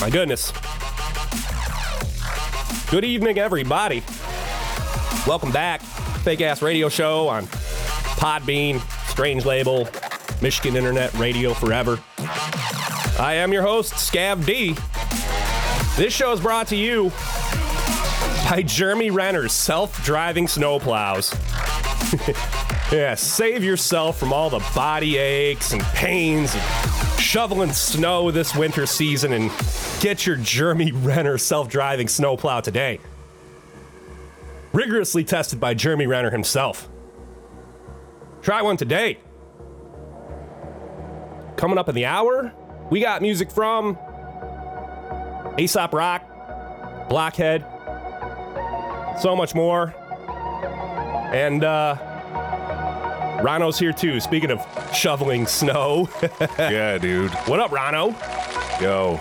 My goodness. Good evening, everybody. Welcome back. Fake Ass Radio Show on Podbean, Strange Label, Michigan Internet Radio Forever. I am your host, Scav D. This show is brought to you by Jeremy Renner's self-driving snowplows. Yeah, save yourself from all the body aches and pains of shoveling snow this winter season and get your Jeremy Renner self-driving snowplow today. Rigorously tested by Jeremy Renner himself. Try one today. Coming up in the hour, we got music from Aesop Rock, Blockhead, so much more. And Rano's here too, speaking of shoveling snow. Yeah, dude. What up, Rano? Yo.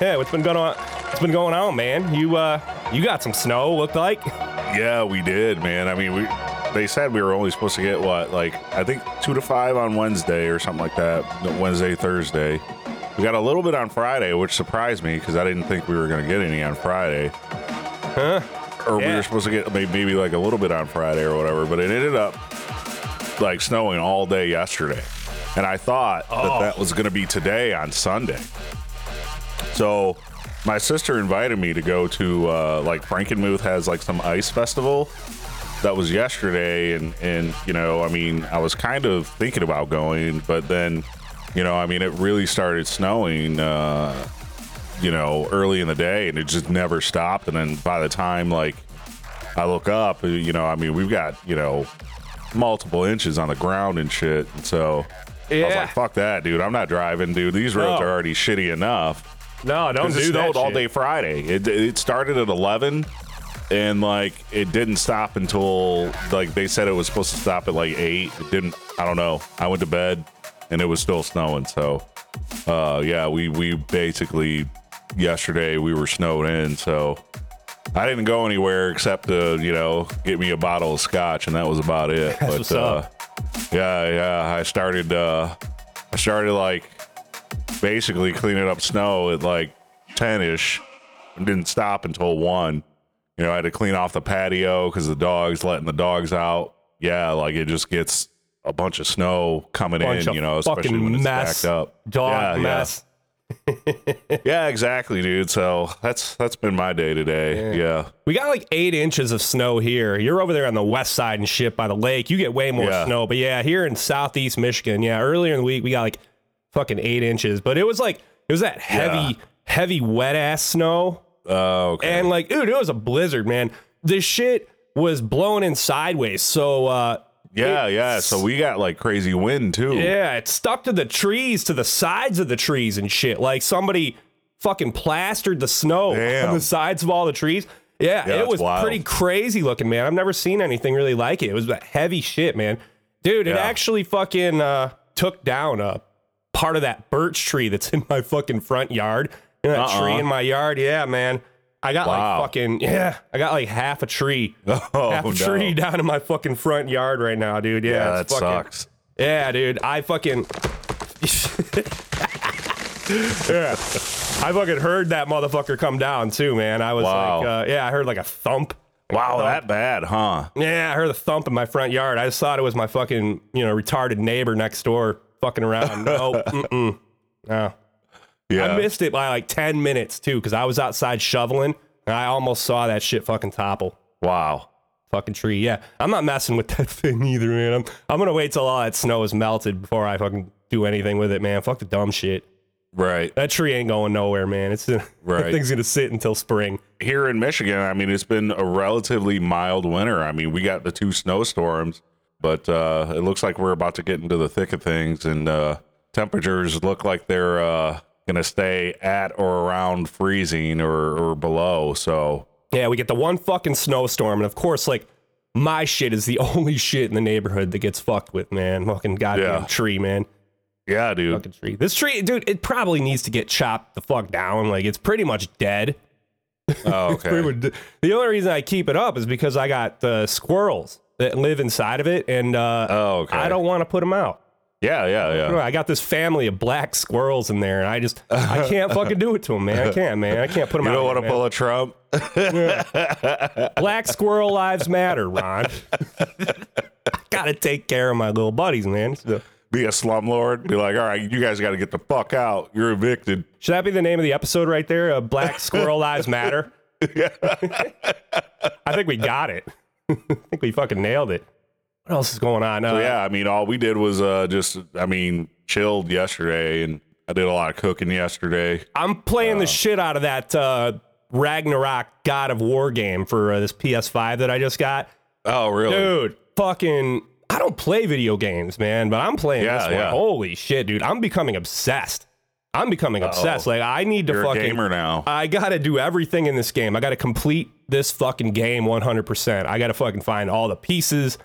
Yeah, what's been going on? What's been going on, man? You got some snow, looked like. Yeah, we did, man. I mean, they said we were only supposed to get what, like I think 2 to 5 on Wednesday or something like that. Wednesday, Thursday. We got a little bit on Friday, which surprised me because I didn't think we were gonna get any on Friday. Huh? Or yeah. We were supposed to get maybe like a little bit on Friday or whatever, but it ended up like snowing all day yesterday, and I thought that was gonna be today on Sunday. So my sister invited me to go to like Frankenmuth has like some ice festival that was yesterday, and you know, I mean, I was kind of thinking about going, but then, you know, I mean, it really started snowing you know, early in the day, and it just never stopped. And then by the time like I look up, you know, I mean, we've got, you know, multiple inches on the ground and shit. And so yeah. I was like, fuck that, dude, I'm not driving, dude. These roads are already shitty enough. No, don't do that. It snowed all day Friday. It started at 11, and like it didn't stop until like they said it was supposed to stop at like 8. It didn't. I don't know. I went to bed, and it was still snowing. So, yeah, we basically yesterday we were snowed in. So I didn't go anywhere except to, you know, get me a bottle of scotch, and that was about it. That's but what's up. Yeah. I started like, basically cleaning up snow at like 10-ish. Didn't stop until 1. You know, I had to clean off the patio because letting the dogs out. Yeah, like it just gets a bunch of snow coming in, you know, especially when it's backed up. Dog mess. Yeah. Yeah, exactly, dude. So that's been my day today. Yeah. We got like 8 inches of snow here. You're over there on the west side and shit by the lake. You get way more snow. But yeah, here in southeast Michigan, yeah, earlier in the week we got like fucking 8 inches, but it was that heavy wet ass snow. Oh, okay. And like, dude, it was a blizzard, man. This shit was blowing in sideways, so so we got like crazy wind too. Yeah, it stuck to the trees, to the sides of the trees and shit. Like somebody fucking plastered the snow on the sides of all the trees. Yeah, it was wild. Pretty crazy looking, man. I've never seen anything really like it. It was that heavy shit, man. Dude, it actually fucking took down a part of that birch tree that's in my fucking front yard. You know, that tree in my yard. Yeah, man. I got like fucking, I got like half a tree down in my fucking front yard right now, dude. Yeah, that fucking sucks. Yeah, dude, I fucking, yeah, I fucking heard that motherfucker come down too, man. I was like, yeah, I heard like a thump. Wow, that bad, huh? Yeah, I heard a thump in my front yard. I just thought it was my fucking, you know, retarded neighbor next door fucking around. No, no. Yeah. I missed it by like 10 minutes, too, because I was outside shoveling, and I almost saw that shit fucking topple. Wow. Fucking tree, yeah. I'm not messing with that thing either, man. I'm going to wait till all that snow is melted before I fucking do anything with it, man. Fuck the dumb shit. Right. That tree ain't going nowhere, man. It's right. That thing's going to sit until spring. Here in Michigan, I mean, it's been a relatively mild winter. I mean, we got the 2 snowstorms, but it looks like we're about to get into the thick of things, and temperatures look like they're... gonna stay at or around freezing or below. So yeah, we get the one fucking snowstorm, and of course, like, my shit is the only shit in the neighborhood that gets fucked with, man. Fucking goddamn tree, man. Yeah, dude. Fucking tree. This tree, dude, it probably needs to get chopped the fuck down. Like, it's pretty much dead. Oh, okay. The only reason I keep it up is because I got squirrels that live inside of it, and I don't want to put them out. Yeah. I got this family of black squirrels in there, and I can't fucking do it to them, man. I can't, man. I can't put them out. You don't want to pull a Trump? Yeah. Black squirrel lives matter, Ron. I got to take care of my little buddies, man. So, be a slumlord. Be like, all right, you guys got to get the fuck out. You're evicted. Should that be the name of the episode right there? Black squirrel lives matter? Yeah. I think we got it. I think we fucking nailed it. What else is going on? So yeah, I mean, all we did was chilled yesterday, and I did a lot of cooking yesterday. I'm playing the shit out of that Ragnarok God of War game for this PS5 that I just got. Oh, really? Dude, fucking, I don't play video games, man, but I'm playing this one. Yeah. Holy shit, dude, I'm becoming obsessed. Uh-oh. Like, I need to fucking... You're a gamer now. I gotta do everything in this game. I gotta complete this fucking game 100%. I gotta fucking find all the pieces...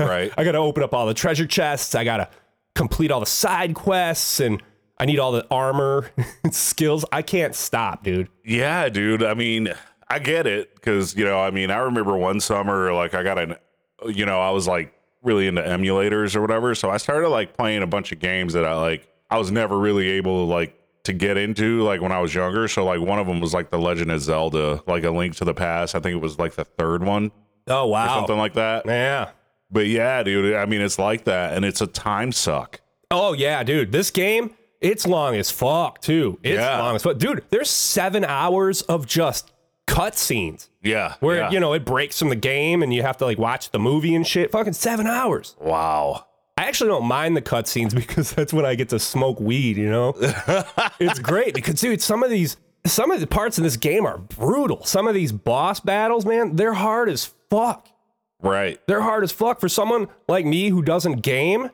Right. I got to open up all the treasure chests. I got to complete all the side quests, and I need all the armor and skills. I can't stop, dude. Yeah, dude. I mean, I get it because, you know, I mean, I remember one summer, like, I got I was like really into emulators or whatever. So I started like playing a bunch of games that I was never really able to get into like when I was younger. So like one of them was like the Legend of Zelda, like A Link to the Past. I think it was like the 3rd one. Oh, wow. Or something like that. Yeah. But yeah, dude, I mean, it's like that, and it's a time suck. Oh, yeah, dude. This game, it's long as fuck, too. It's long as fuck. Dude, there's 7 hours of just cutscenes. Yeah. Where, you know, it breaks from the game, and you have to, like, watch the movie and shit. Fucking 7 hours. Wow. I actually don't mind the cutscenes because that's when I get to smoke weed, you know? It's great because, dude, some of the parts in this game are brutal. Some of these boss battles, man, they're hard as fuck. Right. They're hard as fuck for someone like me who doesn't game.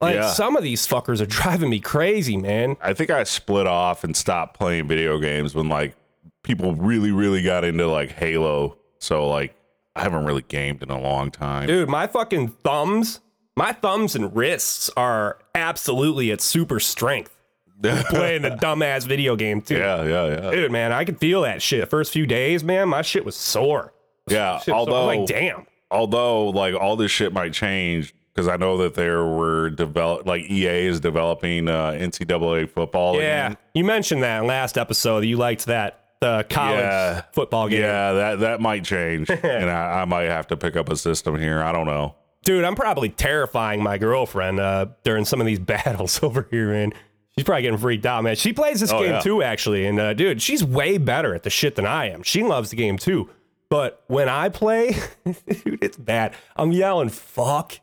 Like, some of these fuckers are driving me crazy, man. I think I split off and stopped playing video games when, like, people really, really got into, like, Halo. So, like, I haven't really gamed in a long time. Dude, my fucking thumbs, and wrists are absolutely at super strength. Playing the dumbass video game, too. Yeah. Dude, man, I could feel that shit. The first few days, man, my shit was sore. Yeah, although... I'm like, damn. Although, like, all this shit might change because I know that there were EA is developing NCAA football. Yeah, again. You mentioned that in last episode. You liked that college football game. Yeah, that might change, and I might have to pick up a system here. I don't know, dude. I'm probably terrifying my girlfriend during some of these battles over here, and she's probably getting freaked out, man. She plays this game too, actually, and dude, she's way better at the shit than I am. She loves the game too. But when I play, dude, it's bad. I'm yelling, fuck.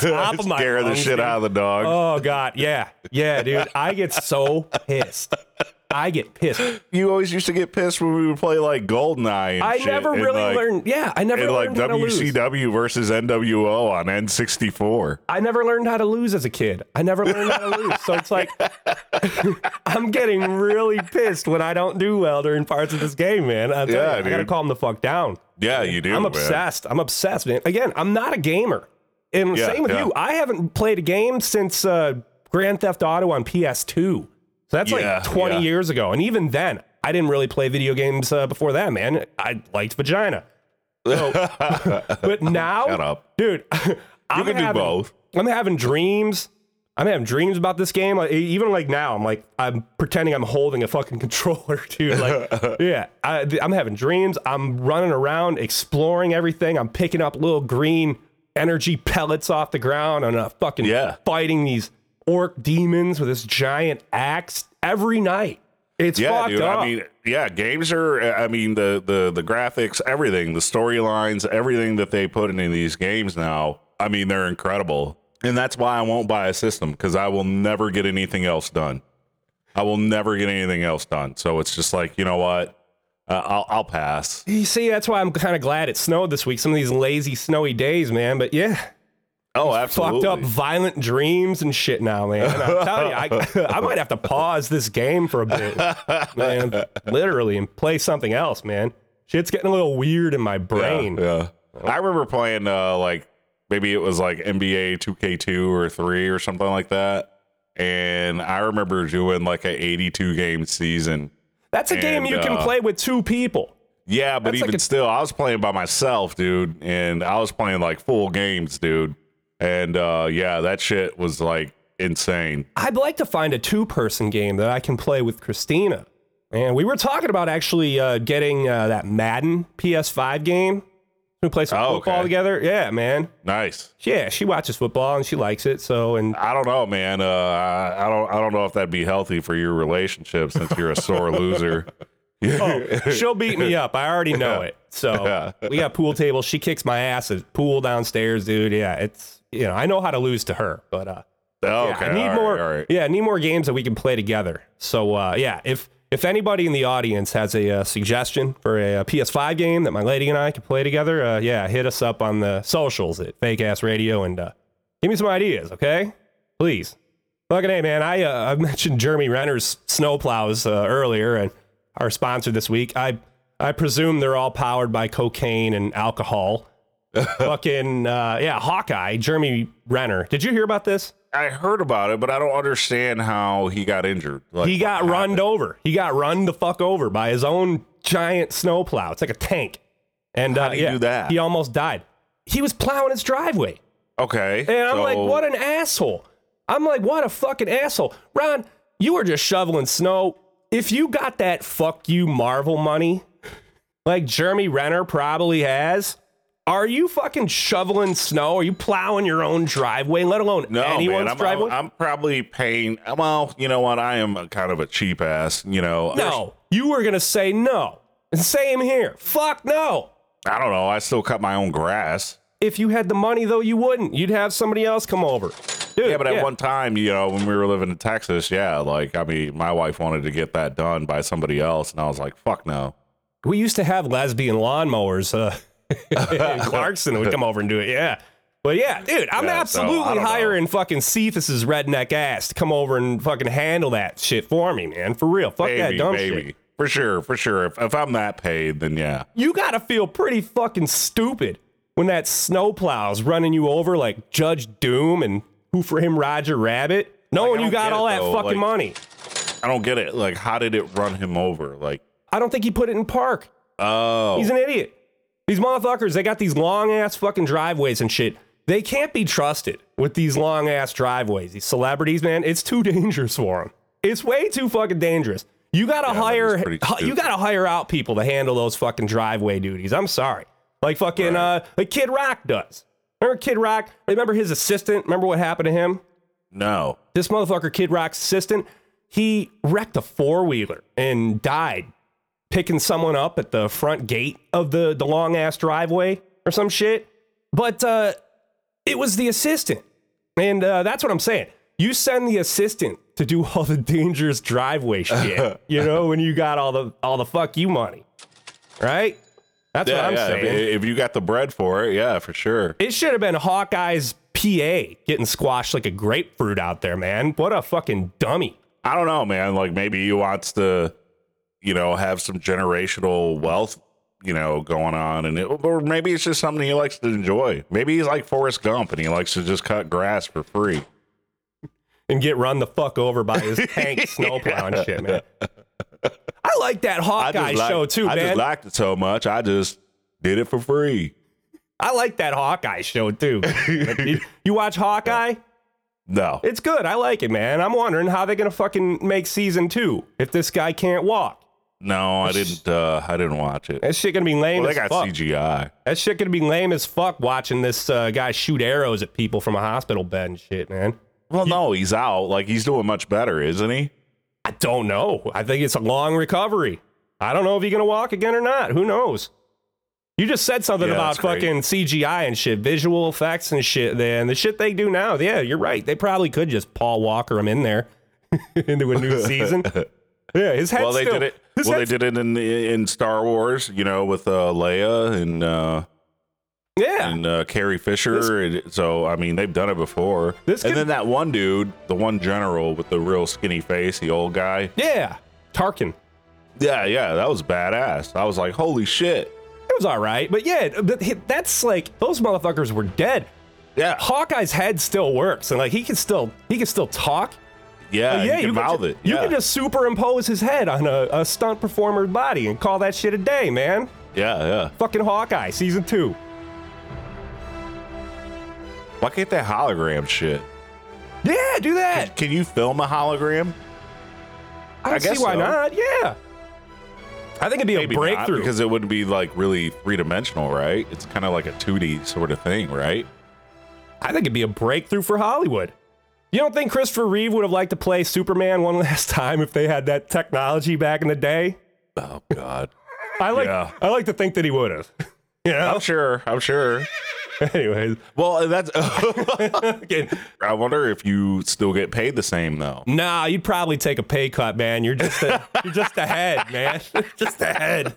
Top of my scaring lungs, the shit dude. Out of the dog. Oh, God. Yeah. Yeah, dude. I get so pissed. You always used to get pissed when we would play, like, Goldeneye and shit. I never learned how to lose. WCW versus NWO on N64. I never learned how to lose as a kid. So it's like, I'm getting really pissed when I don't do well during parts of this game, man. I gotta calm the fuck down. Yeah, you do, I'm obsessed, man. Again, I'm not a gamer. And same with you. I haven't played a game since Grand Theft Auto on PS2. So that's like 20 years ago. And even then, I didn't really play video games before that, man. I liked vagina. So, but now, shut up. Dude, you can do both. I'm having dreams. I'm having dreams about this game. Like, even like now, I'm like, I'm pretending I'm holding a fucking controller, dude. Like, yeah, I'm having dreams. I'm running around, exploring everything. I'm picking up little green energy pellets off the ground. I'm fucking fighting these orc demons with this giant axe every night. It's fucked up. I mean, games are, I mean, the graphics, everything, the storylines, everything that they put into these games now, I mean, they're incredible. And that's why I won't buy a system, because I will never get anything else done. So it's just like, you know what? I'll pass. You see, that's why I'm kind of glad it snowed this week. Some of these lazy, snowy days, man. But yeah. Oh, absolutely. Fucked up violent dreams and shit now, man. I'm telling you, I might have to pause this game for a bit, man. Literally, and play something else, man. Shit's getting a little weird in my brain. Yeah. I remember playing, maybe it was like NBA 2K2 or 3 or something like that. And I remember doing like an 82 game season. That's a game you can play with two people. Yeah, but even still, I was playing by myself, dude. And I was playing like full games, dude. And that shit was like insane. I'd like to find a two-person game that I can play with Christina. And we were talking about actually getting that Madden PS5 game. We play some football together. Yeah, man. Nice. Yeah, she watches football and she likes it. So, and I don't know, man. I don't know if that'd be healthy for your relationship since you're a sore loser. She'll beat me up. I already know it. So we got pool tables. She kicks my ass at pool downstairs, dude. Yeah, it's, you know, I know how to lose to her, but I need more games that we can play together. So if anybody in the audience has a suggestion for a PS5 game that my lady and I can play together, hit us up on the socials at Fake Ass Radio and give me some ideas, okay? Please. Fucking A, man. I mentioned Jeremy Renner's snowplows earlier, and our sponsor this week. I presume they're all powered by cocaine and alcohol. Fucking, Hawkeye, Jeremy Renner. Did you hear about this? I heard about it, but I don't understand how he got injured. Like, he got runned over. He got run the fuck over by his own giant snowplow. It's like a tank. And how do you do that? He almost died. He was plowing his driveway. Okay. And I'm like, what an asshole. I'm like, what a fucking asshole. Ron, you were just shoveling snow. If you got that fuck you Marvel money, like Jeremy Renner probably has, are you fucking shoveling snow? Are you plowing your own driveway, let alone anyone's driveway? I'm probably paying. Well, you know what? I am kind of a cheap ass, you know. No, you were going to say no. Same here. Fuck no. I don't know. I still cut my own grass. If you had the money, though, you wouldn't. You'd have somebody else come over. Dude, yeah, but at one time, you know, when we were living in Texas, my wife wanted to get that done by somebody else, and I was like, fuck no. We used to have lesbian lawnmowers. Clarkson would come over and do it, But yeah, dude, I'm absolutely hiring fucking Cephas's redneck ass to come over and fucking handle that shit for me, man, for real. Fuck that dumb shit. For sure. If I'm that paid, then yeah. You gotta feel pretty fucking stupid when that snowplow's running you over like Judge Doom and Who Framed Roger Rabbit? Knowing you got all that fucking money. I don't get it. Like, how did it run him over? Like, I don't think he put it in park. Oh. He's an idiot. These motherfuckers, they got these long-ass fucking driveways and shit. They can't be trusted with these long-ass driveways. These celebrities, man, it's too dangerous for them. It's way too fucking dangerous. You gotta hire out people to handle those fucking driveway duties. I'm sorry. Like fucking, like Kid Rock does. Remember Kid Rock? Remember his assistant? Remember what happened to him? No. This motherfucker, Kid Rock's assistant, he wrecked a four-wheeler and died picking someone up at the front gate of the long-ass driveway or some shit. But it was the assistant. And that's what I'm saying. You send the assistant to do all the dangerous driveway shit, you know, when you got all the fuck you money, right? That's what I'm saying. If you got the bread for it, yeah, for sure. It should have been Hawkeye's PA getting squashed like a grapefruit out there, man. What a fucking dummy. I don't know, man. Like, maybe he wants to, you know, have some generational wealth, you know, going on. Or maybe it's just something he likes to enjoy. Maybe he's like Forrest Gump and he likes to just cut grass for free. And get run the fuck over by his tank snowplow and shit, man. I like that Hawkeye show too, man. I just liked it so much. I just did it for free. I like that Hawkeye show too. You watch Hawkeye? No. It's good. I like it, man. I'm wondering how they're going to fucking make season 2 if this guy can't walk. No, I didn't watch it. That shit going to be lame as fuck. Well, they got CGI. That shit going to be lame as fuck watching this guy shoot arrows at people from a hospital bed and shit, man. Well, no, he's out. Like, he's doing much better, isn't he? I don't know. I think it's a long recovery. I don't know if he's going to walk again or not. Who knows? You just said something about fucking CGI and shit, visual effects and shit, and the shit they do now. Yeah, you're right. They probably could just Paul Walker him in there into a new season. Yeah, his head. Well, they did it. Well, they did it in Star Wars, you know, with Leia and Carrie Fisher. And so I mean, they've done it before. And then that one dude, the one general with the real skinny face, the old guy. Yeah, Tarkin. Yeah, that was badass. I was like, holy shit. It was all right, but yeah, that's like those motherfuckers were dead. Yeah, Hawkeye's head still works, and like he can still talk. Yeah, yeah, you can mouth it. You can just superimpose his head on a stunt performer's body and call that shit a day, man. Yeah. Fucking Hawkeye, season 2. Why can't that hologram shit? Yeah, do that. Can you film a hologram? I guess see why not. Yeah. I think it'd be maybe a breakthrough. Because it wouldn't be like really 3-dimensional, right? It's kind of like a 2D sort of thing, right? I think it'd be a breakthrough for Hollywood. You don't think Christopher Reeve would have liked to play Superman one last time if they had that technology back in the day? Oh God. I like to think that he would have. You know? I'm sure. Anyways. Well, that's okay. I wonder if you still get paid the same though. Nah, you'd probably take a pay cut, man. You're just a head, man. Just a head.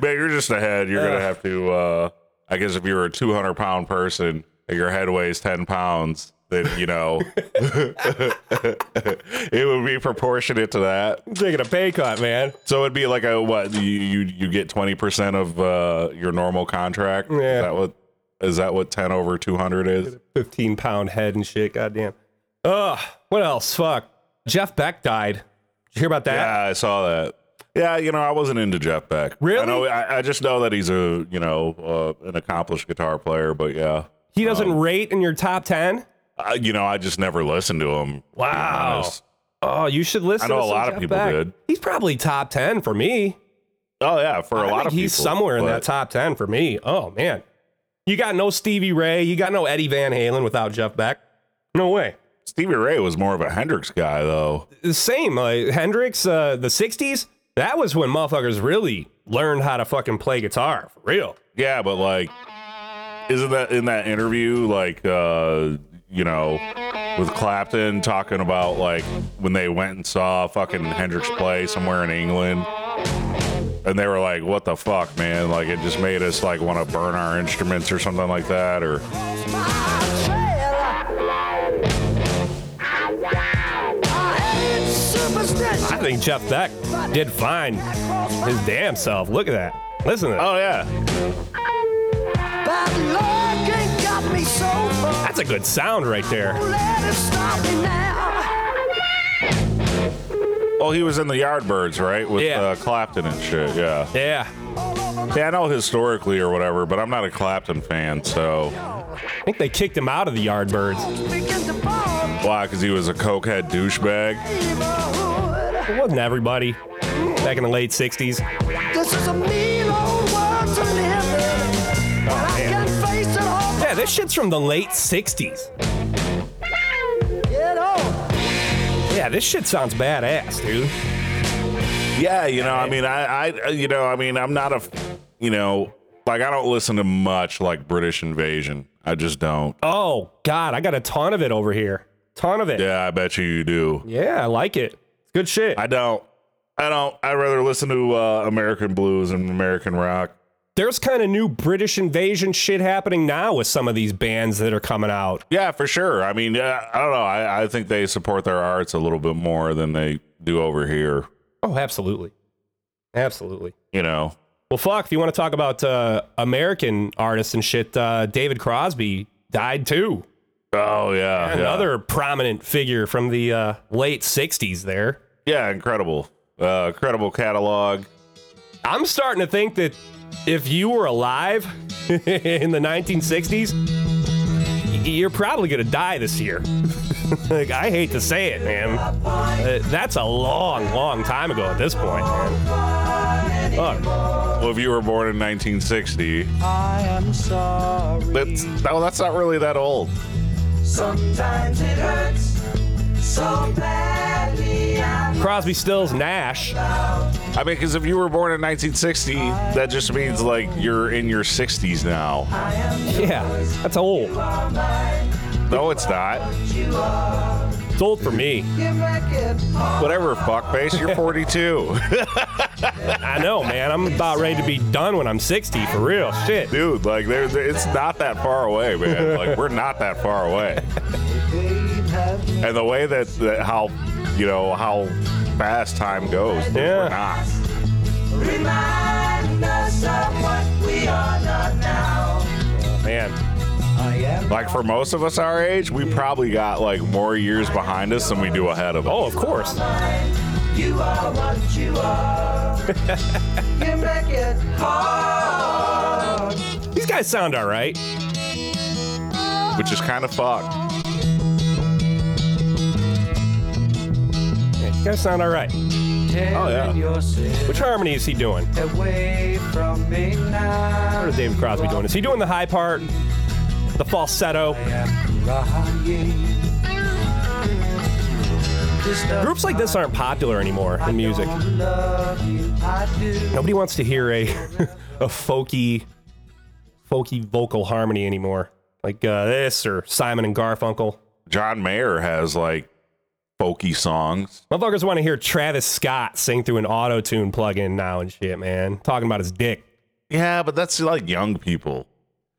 Man, you're just a head. You're gonna have to I guess if you're a 200-pound person. Your head weighs 10 pounds, then, you know, it would be proportionate to that. I'm taking a pay cut, man. So it'd be like you get 20% of your normal contract? Yeah. Is that what 10 over 200 is? 15-pound head and shit, goddamn. Ugh, what else? Fuck. Jeff Beck died. Did you hear about that? Yeah, I saw that. Yeah, you know, I wasn't into Jeff Beck. Really? I just know that he's a, you know, an accomplished guitar player, but yeah. He doesn't rate in your top 10? You know, I just never listened to him. Wow. Oh, you should listen to him. I know a lot of people did. He's probably top 10 for me. Oh, yeah, for a lot of people. He's somewhere in that top 10 for me. Oh, man. You got no Stevie Ray. You got no Eddie Van Halen without Jeff Beck. No way. Stevie Ray was more of a Hendrix guy, though. Same. Hendrix, the 60s, that was when motherfuckers really learned how to fucking play guitar, for real. Yeah, but like... Isn't that in that interview, like, you know, with Clapton talking about, like, when they went and saw fucking Hendrix play somewhere in England and they were like, what the fuck, man? Like, it just made us, like, want to burn our instruments or something like that, or... I think Jeff Beck did fine his damn self. Look at that. Listen to that. Oh, yeah. That's a good sound right there. Well, he was in the Yardbirds, right? With Clapton and shit, yeah. Yeah. Yeah, I know historically or whatever, but I'm not a Clapton fan, so... I think they kicked him out of the Yardbirds. Why? Because he was a cokehead douchebag? It wasn't everybody back in the late 60s. This is a mean old world to live in. Yeah, this shit's from the late 60s. Yeah, this shit sounds badass, dude. Yeah, you know, I mean, I you know, I mean, I'm not a, you know, like, I don't listen to much, like, British Invasion. I just don't. Oh, God, I got a ton of it over here. Ton of it. Yeah, I bet you do. Yeah, I like it. It's good shit. I don't. I'd rather listen to American blues and American rock. There's kind of new British Invasion shit happening now with some of these bands that are coming out. Yeah, for sure. I mean, I don't know. I think they support their arts a little bit more than they do over here. Oh, absolutely. Absolutely. You know. Well, fuck, if you want to talk about American artists and shit, David Crosby died too. Oh, yeah. Another prominent figure from the late 60s there. Yeah, incredible. Incredible catalog. I'm starting to think that if you were alive in the 1960s, you're probably going to die this year. Like, I hate to say it, man. That's a long, long time ago at this point, man. Fuck. Well, if you were born in 1960, I am sorry. That's not really that old. Sometimes it hurts so badly. Crosby, Stills, Nash. I mean, because if you were born in 1960, that just means, like, you're in your 60s now. Yeah, that's old. No, it's not. It's old for me. Whatever, fuckface, you're 42. I know, man. I'm about ready to be done when I'm 60, for real. Shit. Dude, like, it's not that far away, man. Like, we're not that far away. And the way that how fast time goes, we're not. Remind us of what we are not now. Oh, man. Like, for most of us our age, we probably got, like, more years behind us than we do ahead of us. Oh, of course. You are what you are. You make it hard. These guys sound all right. Which is kind of fucked. Yeah, you guys sound all right. Oh, yeah. Which harmony is he doing? Away from me now. What is David Crosby doing? Is he doing the high part? The falsetto. Groups like this aren't popular anymore in music. Nobody wants to hear a folky vocal harmony anymore. Like this or Simon and Garfunkel. John Mayer has like folky songs. Motherfuckers want to hear Travis Scott sing through an auto-tune plug-in now and shit, man. Talking about his dick. Yeah, but that's like young people.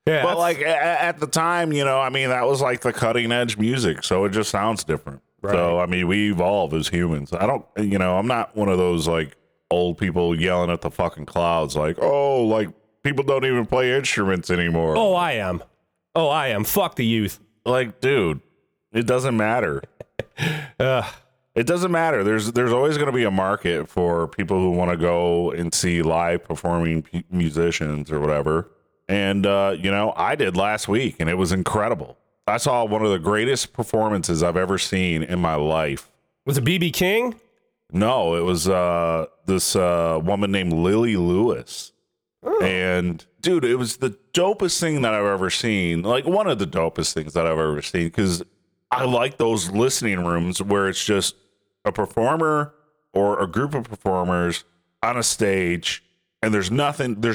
Yeah, but like at the time, I mean, that was like the cutting edge music. So it just sounds different. Right. So, I mean, we evolve as humans. I don't, I'm not one of those like old people yelling at the fucking clouds. Like, oh, like people don't even play instruments anymore. Oh, I am. Fuck the youth. Like, dude, it doesn't matter. It doesn't matter. There's always going to be a market for people who want to go and see live performing musicians or whatever. And, I did last week, and it was incredible. I saw one of the greatest performances I've ever seen in my life. Was it BB King? No, it was this woman named Lillie Lewis. Oh. And, dude, it was the dopest thing that I've ever seen. Like, one of the dopest things that I've ever seen, because I like those listening rooms where it's just a performer or a group of performers on a stage, and there's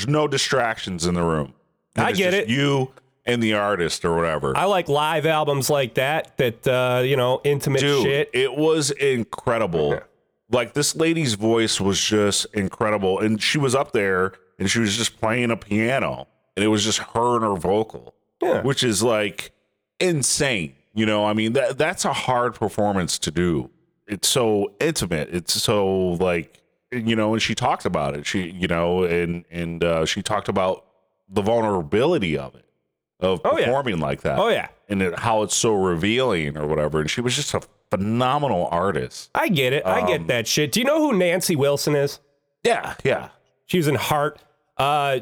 no distractions in the room. And I get it. You and the artist or whatever. I like live albums like that intimate shit. It was incredible. Okay. Like, this lady's voice was just incredible. And she was up there, and she was just playing a piano. And it was just her and her vocal, which is, like, insane. I mean, that's a hard performance to do. It's so intimate. It's so, like, and she talked about it. She, and she talked about the vulnerability of it, of performing like that. Oh, yeah. And how it's so revealing or whatever. And she was just a phenomenal artist. I get it. I get that shit. Do you know who Nancy Wilson is? Yeah. Yeah. She was in Heart.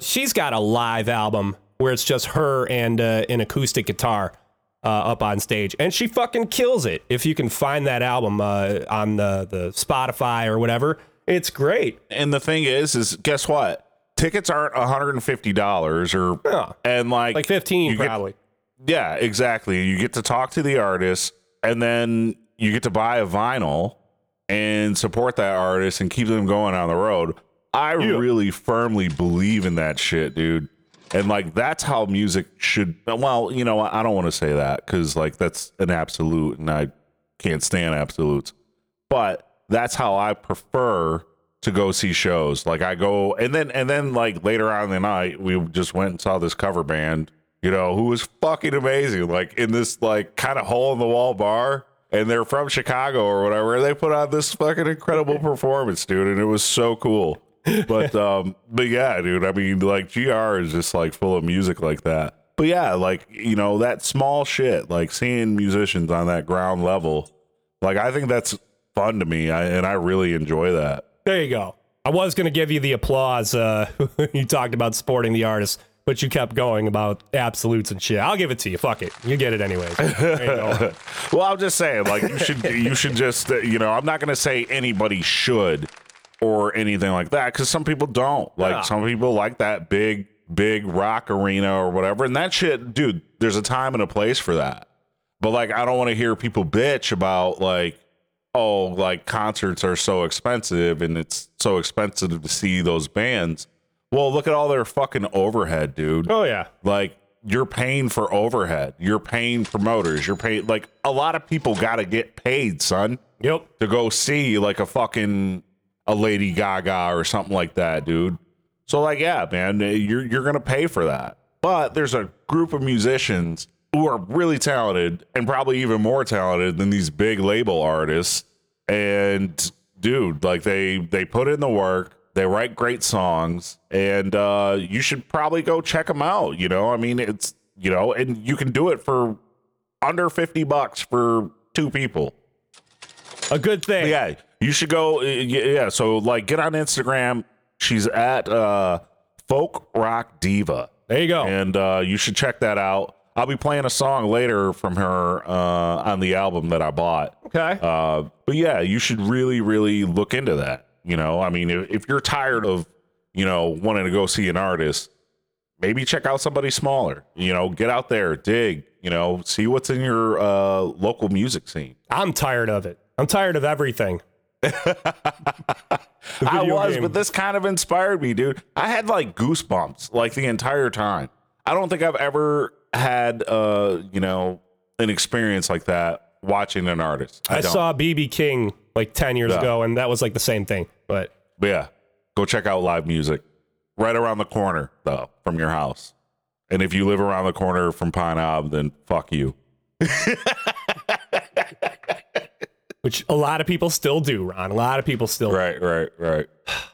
She's got a live album where it's just her and an acoustic guitar up on stage. And she fucking kills it. If you can find that album on the Spotify or whatever, it's great. And the thing is guess what? Tickets aren't $150 or and like 15 probably. Yeah, exactly. You get to talk to the artist, and then you get to buy a vinyl and support that artist and keep them going on the road. I really firmly believe in that shit, dude. And like that's how music should. Well, I don't want to say that because like that's an absolute, and I can't stand absolutes. But that's how I prefer to go see shows. Like I go, and then like later on in the night, we just went and saw this cover band, who was fucking amazing. Like in this like kind of hole in the wall bar, and they're from Chicago or whatever. And they put on this fucking incredible performance, dude. And it was so cool. But, but yeah, dude, I mean like GR is just like full of music like that. But yeah, like, that small shit, like seeing musicians on that ground level. Like I think that's fun to me, and I really enjoy that. There you go. I was going to give you the applause. You talked about supporting the artist, but you kept going about absolutes and shit. I'll give it to you. Fuck it. You get it anyways. Well, I'm just saying, like, you should just, you know, I'm not going to say anybody should or anything like that, because some people don't. Like, some people like that big rock arena or whatever. And that shit, dude, there's a time and a place for that. But, like, I don't want to hear people bitch about, like, oh, like, concerts are so expensive and it's so expensive to see those bands. Well, look at all their fucking overhead, dude. Oh, yeah. Like, you're paying for overhead. You're paying promoters. You're paying, like, a lot of people got to get paid, son. Yep. To go see, like, a Lady Gaga or something like that, dude. So, like, yeah, man, you're going to pay for that. But there's a group of musicians who are really talented and probably even more talented than these big label artists. And, dude, like, they put in the work. They write great songs, and you should probably go check them out. You know, I mean, it's, you know, and you can do it for under $50 for two people. A good thing. Yeah, you should go. Yeah. So, like, get on Instagram. She's at Folk Rock Diva. There you go. And you should check that out. I'll be playing a song later from her on the album that I bought. Okay. But yeah, you should really, really look into that. You know, I mean, if you're tired of, you know, wanting to go see an artist, maybe check out somebody smaller, you know, get out there, dig, you know, see what's in your local music scene. I'm tired of it. I'm tired of everything. I was, but this kind of inspired me, dude. I had like goosebumps like the entire time. I don't think I've ever had, you know, an experience like that watching an artist. I saw BB King like 10 years ago, and that was like the same thing. But yeah, go check out live music right around the corner, though, from your house. And if you live around the corner from Pine Knob, then fuck you. Which a lot of people still do, Ron. A lot of people still do. Right.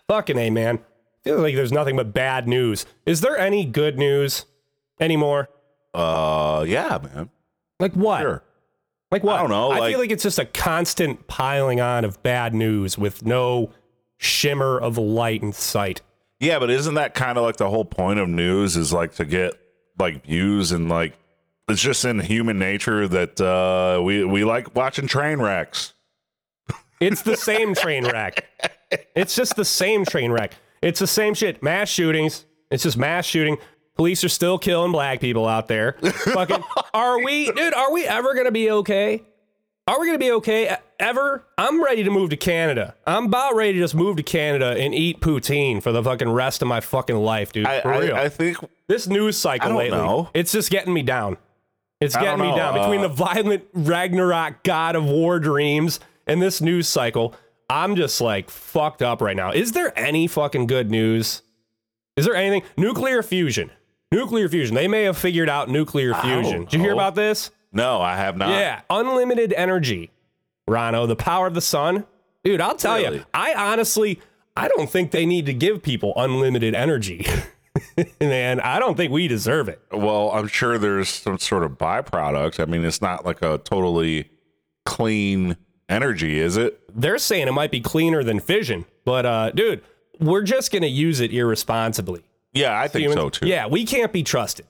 Fucking A, man. I feel like there's nothing but bad news. Is there any good news anymore? Yeah, man. Like what? Sure. Like what? I don't know. I feel like it's just a constant piling on of bad news with no shimmer of light in sight. Yeah, but isn't that kind of like the whole point of news is like to get like views, and like it's just in human nature that we like watching train wrecks. It's the same train wreck. It's just the same train wreck. It's the same shit. Mass shootings. It's just mass shooting. Police are still killing black people out there. Fucking, are we ever going to be okay? Are we going to be okay ever? I'm ready to move to Canada. I'm about ready to just move to Canada and eat poutine for the fucking rest of my fucking life, dude. For real. I think this news cycle lately, it's just getting me down. It's getting me down between the violent Ragnarok God of War dreams and this news cycle. I'm just like fucked up right now. Is there any fucking good news? Is there anything? Nuclear fusion. Nuclear fusion. They may have figured out nuclear fusion. Did you hear about this? No, I have not. Yeah. Unlimited energy, Rano. The power of the sun. Dude, I'll tell you. I don't think they need to give people unlimited energy. Man, I don't think we deserve it. Well, I'm sure there's some sort of byproduct. I mean, it's not like a totally clean energy, is it? They're saying it might be cleaner than fission. But, dude, we're just going to use it irresponsibly. Yeah, I think so too. Yeah, we can't be trusted.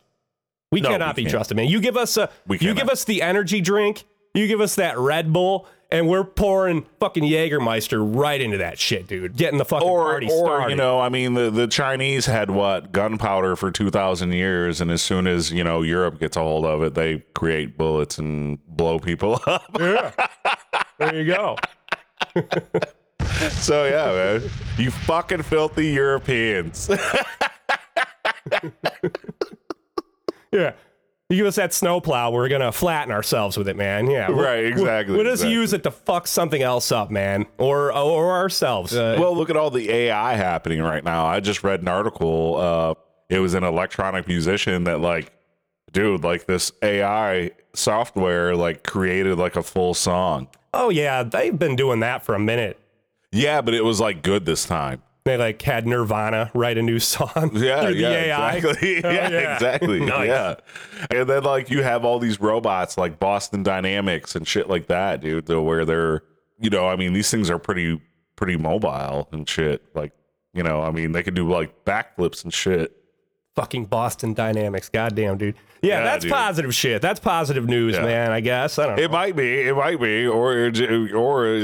We cannot be trusted, man. You give us the energy drink, you give us that Red Bull, and we're pouring fucking Jägermeister right into that shit, dude. Getting the fucking party started. Or, you know, I mean, the Chinese had gunpowder for 2,000 years, and as soon as, you know, Europe gets a hold of it, they create bullets and blow people up. Yeah. There you go. So, yeah, man, you fucking filthy Europeans. Yeah. You give us that snowplow, we're going to flatten ourselves with it, man. Yeah. Right, exactly. We'll just use it to fuck something else up, man, or ourselves. Well, look at all the AI happening right now. I just read an article. It was an electronic musician that, like, dude, like this AI software, like, created like a full song. Oh, yeah. They've been doing that for a minute. Yeah, but it was like good this time. They like had Nirvana write a new song. Yeah, exactly. Oh, yeah, exactly. Nice. Yeah. And then like you have all these robots like Boston Dynamics and shit like that, dude, where they're you know, I mean, these things are pretty mobile and shit. Like, you know, I mean, they could do like backflips and shit. Fucking Boston Dynamics. Goddamn, dude. Yeah, that's dude. Positive shit. That's positive news, man, I guess. I don't know. It might be. Or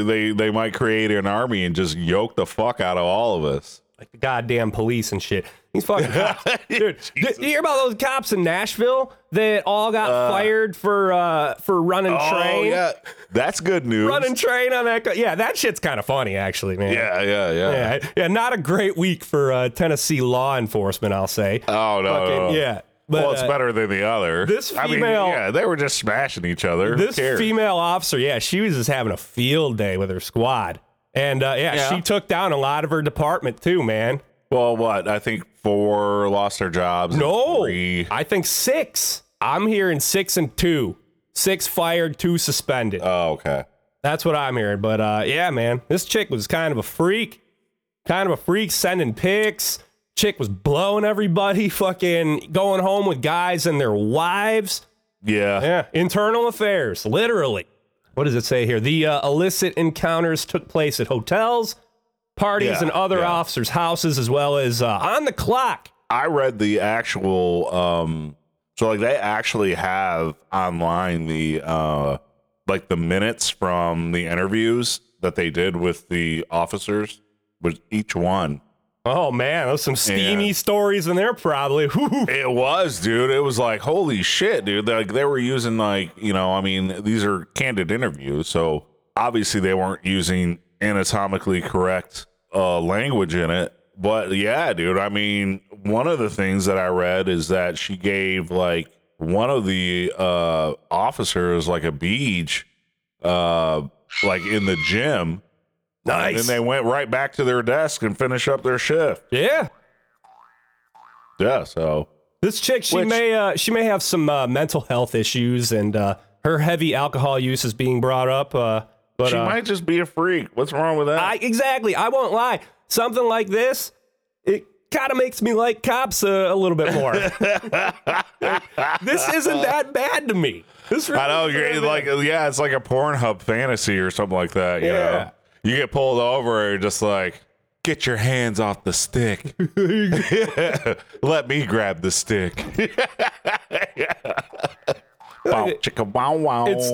they might create an army and just yoke the fuck out of all of us. Like the goddamn police and shit. These fucking cops. Dude, you hear about those cops in Nashville that all got fired for running train? Yeah. That's good news. Running train on that. Yeah, that shit's kind of funny, actually, man. Yeah, not a great week for Tennessee law enforcement, I'll say. Oh, no. Fucking, no. Yeah. But, well, it's better than the other. This female, they were just smashing each other. This female officer, she was just having a field day with her squad. And she took down a lot of her department too, man. Well, what? I think 4 lost their jobs. No, 3. I think 6. I'm hearing 6 and 2. 6 fired, 2 suspended. Oh, okay. That's what I'm hearing. But man, this chick was kind of a freak. Sending pics. Chick was blowing everybody, fucking going home with guys and their wives. Yeah. Internal affairs, literally. What does it say here? The illicit encounters took place at hotels, parties, and other officers' houses, as well as on the clock. I read the actual, they actually have online the, the minutes from the interviews that they did with the officers, with each one. Oh, man, there's some steamy stories in there, probably. It was, dude. It was like, holy shit, dude. Like, they were using, these are candid interviews, so obviously they weren't using anatomically correct language in it. But, yeah, dude, I mean, one of the things that I read is that she gave, one of the officers, a beach, in the gym. Nice. And then they went right back to their desk and finish up their shift. Yeah. Yeah. So this chick, she may have some mental health issues, and her heavy alcohol use is being brought up. But she might just be a freak. What's wrong with that? Exactly. I won't lie. Something like this, it kind of makes me like cops a little bit more. This isn't that bad to me. This really I know. You're it's like a Pornhub fantasy or something like that. You know? You get pulled over and just get your hands off the stick. Let me grab the stick. Wow, chicka, wow, wow. It's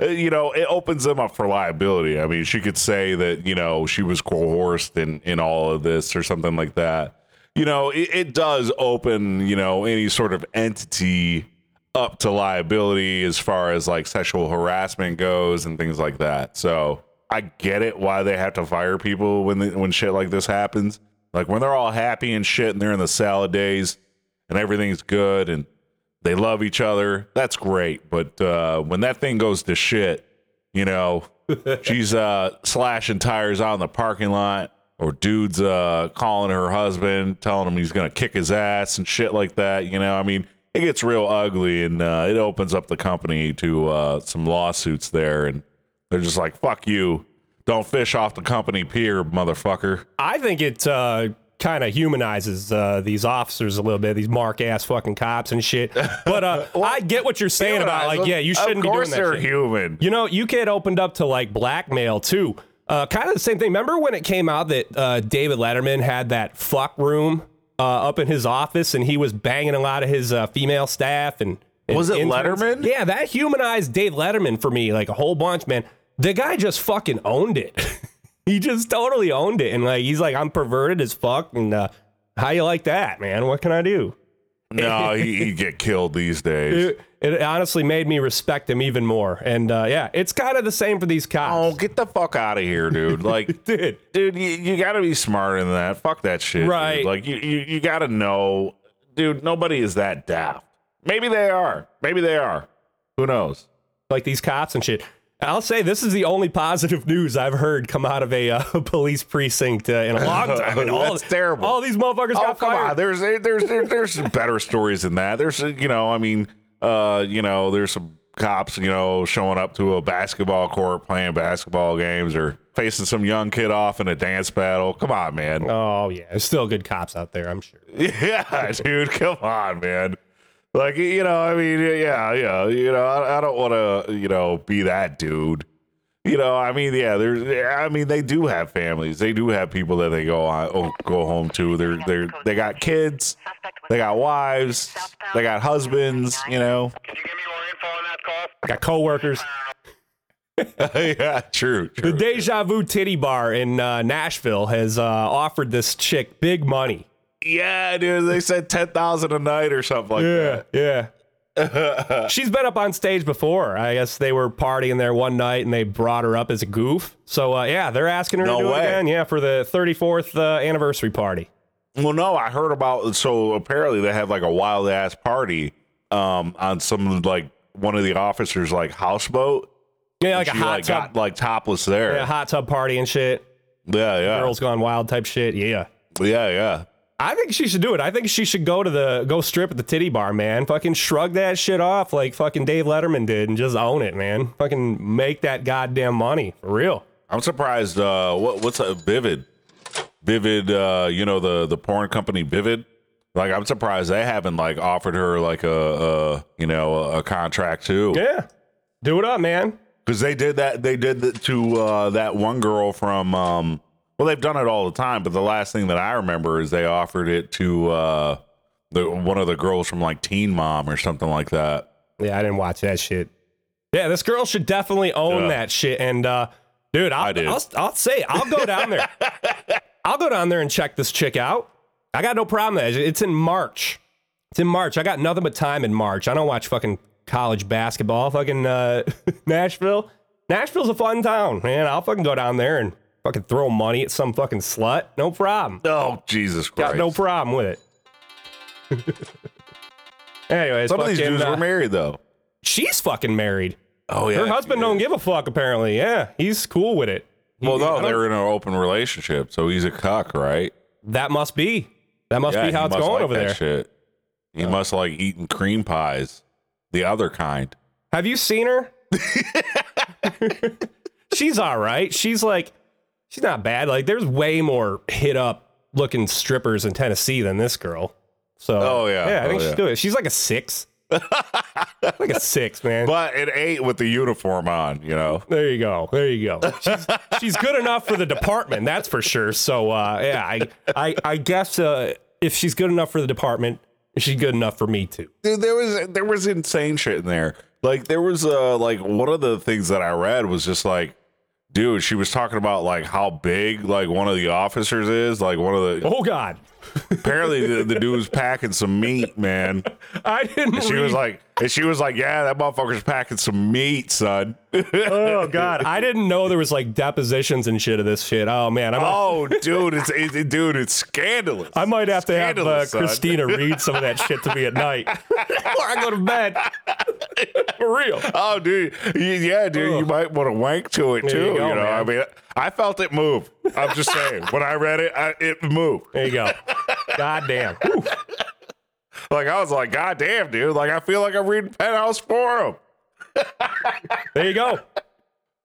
it opens them up for liability. I mean, she could say that, she was coerced in all of this or something like that. You know, it does open, any sort of entity up to liability as far as sexual harassment goes and things like that. So I get it why they have to fire people when shit like this happens. Like when they're all happy and shit and they're in the salad days and everything's good and they love each other, that's great. But when that thing goes to shit, she's slashing tires out in the parking lot, or dude's calling her husband, telling him he's going to kick his ass and shit like that. I mean, it gets real ugly, and it opens up the company to some lawsuits there, and they're just like, fuck you. Don't fish off the company pier, motherfucker. I think it kind of humanizes these officers a little bit, these mark-ass fucking cops and shit. But well, I get what you're saying about, you shouldn't be doing that shit. Of course they're human. You get opened up to, blackmail, too. Kind of the same thing. Remember when it came out that David Letterman had that fuck room up in his office, and he was banging a lot of his female staff? And was it interns? Letterman? Yeah, that humanized Dave Letterman for me, a whole bunch, man. The guy just fucking owned it. He just totally owned it. And he's like, I'm perverted as fuck. And how you like that, man? What can I do? No, he'd get killed these days. It honestly made me respect him even more. And it's kind of the same for these cops. Oh, get the fuck out of here, dude. Dude, you got to be smarter than that. Fuck that shit. Right. Dude. You got to know, dude, nobody is that daft. Maybe they are. Who knows? Like these cops and shit. I'll say this is the only positive news I've heard come out of a police precinct in a long time. And that's terrible. All these motherfuckers got fired. Come on. There's better stories than that. There's, there's some cops, showing up to a basketball court, playing basketball games, or facing some young kid off in a dance battle. Come on, man. Oh, yeah. There's still good cops out there, I'm sure. Yeah, dude. Come on, man. I don't want to, be that dude. You know, I mean, yeah, I mean, they do have families. They do have people that they go home to. They got kids. They got wives. They got husbands. You know. Can you give me more info on that call? Got coworkers. Yeah, true. The Deja Vu Titty Bar in Nashville has offered this chick big money. Yeah, dude, they said $10,000 a night or something like that. Yeah. She's been up on stage before. I guess they were partying there one night and they brought her up as a goof. So, yeah, they're asking her to do it again. Yeah, for the 34th anniversary party. Well, no, I heard about, so apparently they had like a wild ass party on some, like one of the officers, like houseboat. Yeah, like a hot like, tub. Got like topless there. Yeah, hot tub party and shit. Yeah. Girls Gone Wild type shit. Yeah. I think she should do it. I think she should go to go strip at the titty bar, man. Fucking shrug that shit off like fucking Dave Letterman did and just own it, man. Fucking make that goddamn money. For real. I'm surprised. What's a Vivid? Vivid, you know, the porn company Vivid. Like, I'm surprised they haven't like offered her like a contract too. Yeah. Do it up, man. Because they did that. They did that to that one girl from. Well, they've done it all the time, but the last thing that I remember is they offered it to one of the girls from like Teen Mom or something like that. Yeah, I didn't watch that shit. Yeah, this girl should definitely own that shit. And dude, I'll go down there. I'll go down there and check this chick out. I got no problem with it. It's in March. I got nothing but time in March. I don't watch fucking college basketball. Fucking Nashville. Nashville's a fun town, man. I'll fucking go down there and. Fucking throw money at some fucking slut. No problem. Oh, Jesus Christ. Got no problem with it. Anyways, some of these dudes were married, though. She's fucking married. Oh, yeah. Her husband don't give a fuck, apparently. Yeah, he's cool with it. Well, no, they're in an open relationship, so he's a cuck, right? That must be. That must be how it's going like over there. Shit. He must like eating cream pies. The other kind. Have you seen her? She's all right. She's not bad. Like, there's way more hit up looking strippers in Tennessee than this girl. So, I think she's doing it. She's like a 6. Like a 6, man. But an 8 with the uniform on, you know. There you go. She's good enough for the department, that's for sure. So, I guess if she's good enough for the department, she's good enough for me too. Dude, there was insane shit in there. Like, there was like one of the things that I read was just like. Dude, she was talking about like how big like one of the officers is, like one of the. Oh God! Apparently, the dude was packing some meat, man. I didn't. And she was like, yeah, that motherfucker's packing some meat, son. Oh God! I didn't know there was like depositions and shit of this shit. Oh man! Dude, it's scandalous. I might have to have Christina read some of that shit to me at night before I go to bed. For real. Oh, dude. Yeah, dude. You might want to wank to it, too. You know, man. I mean, I felt it move. I'm just saying. When I read it, it moved. There you go. Goddamn. Like, I was like, goddamn, dude. Like, I feel like I'm reading Penthouse Forum. There you go.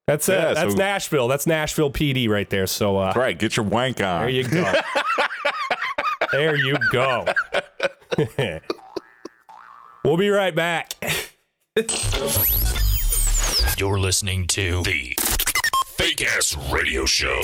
That's that's Nashville. That's Nashville PD right there. So, right. Get your wank on. There you go. There you go. We'll be right back. You're listening to the Fake Ass Radio Show.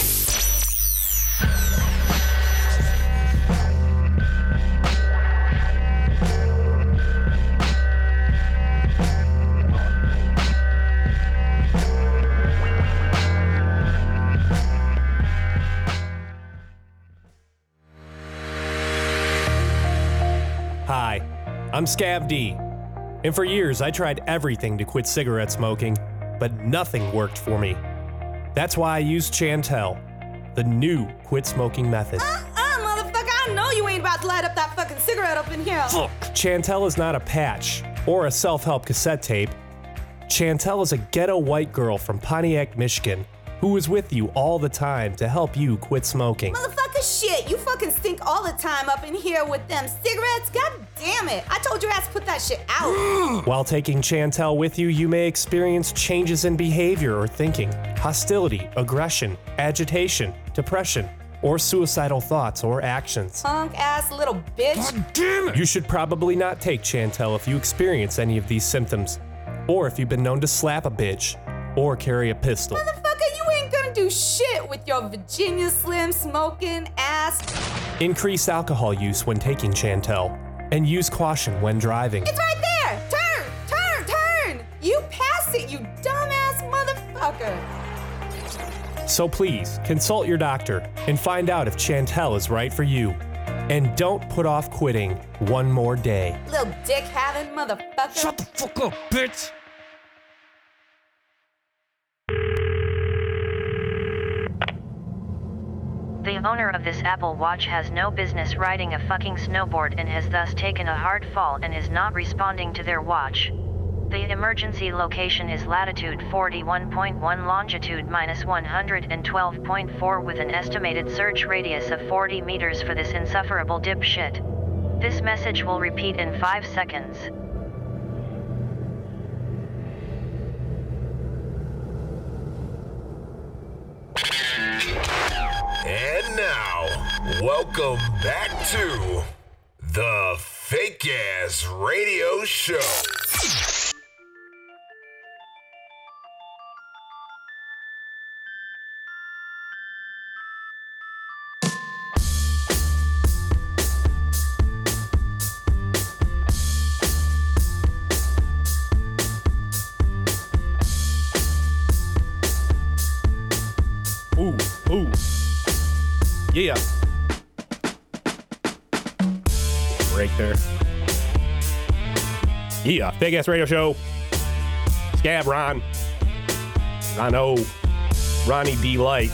Hi, I'm Scav D. And for years, I tried everything to quit cigarette smoking, but nothing worked for me. That's why I used Chantel, the new quit smoking method. Motherfucker, I know you ain't about to light up that fucking cigarette up in here. Fuck! Chantel is not a patch or a self-help cassette tape. Chantel is a ghetto white girl from Pontiac, Michigan, who is with you all the time to help you quit smoking. Motherfucker, shit, you fucking stink all the time up in here with them cigarettes. God damn it. I told your ass to put that shit out. While taking Chantel with you, you may experience changes in behavior or thinking, hostility, aggression, agitation, depression, or suicidal thoughts or actions. Punk ass little bitch. God damn it. You should probably not take Chantel if you experience any of these symptoms, or if you've been known to slap a bitch or carry a pistol. Motherfucker. couldn't do shit with your Virginia Slim smoking ass. Increase alcohol use when taking Chantel, and use caution when driving. It's right there! Turn! Turn! Turn! You passed it, you dumbass motherfucker! So please, consult your doctor and find out if Chantel is right for you. And don't put off quitting one more day. Little dick-having motherfucker. Shut the fuck up, bitch! The owner of this Apple Watch has no business riding a fucking snowboard and has thus taken a hard fall and is not responding to their watch. The emergency location is latitude 41.1, longitude -112.4 with an estimated search radius of 40 meters for this insufferable dipshit. This message will repeat in 5 seconds. And now, welcome back to the Fake Ass Radio Show. Ooh, ooh. Yeah. Right there. Yeah, Fake Ass Radio Show. Scab Ron. Rano. Ronnie D. Light.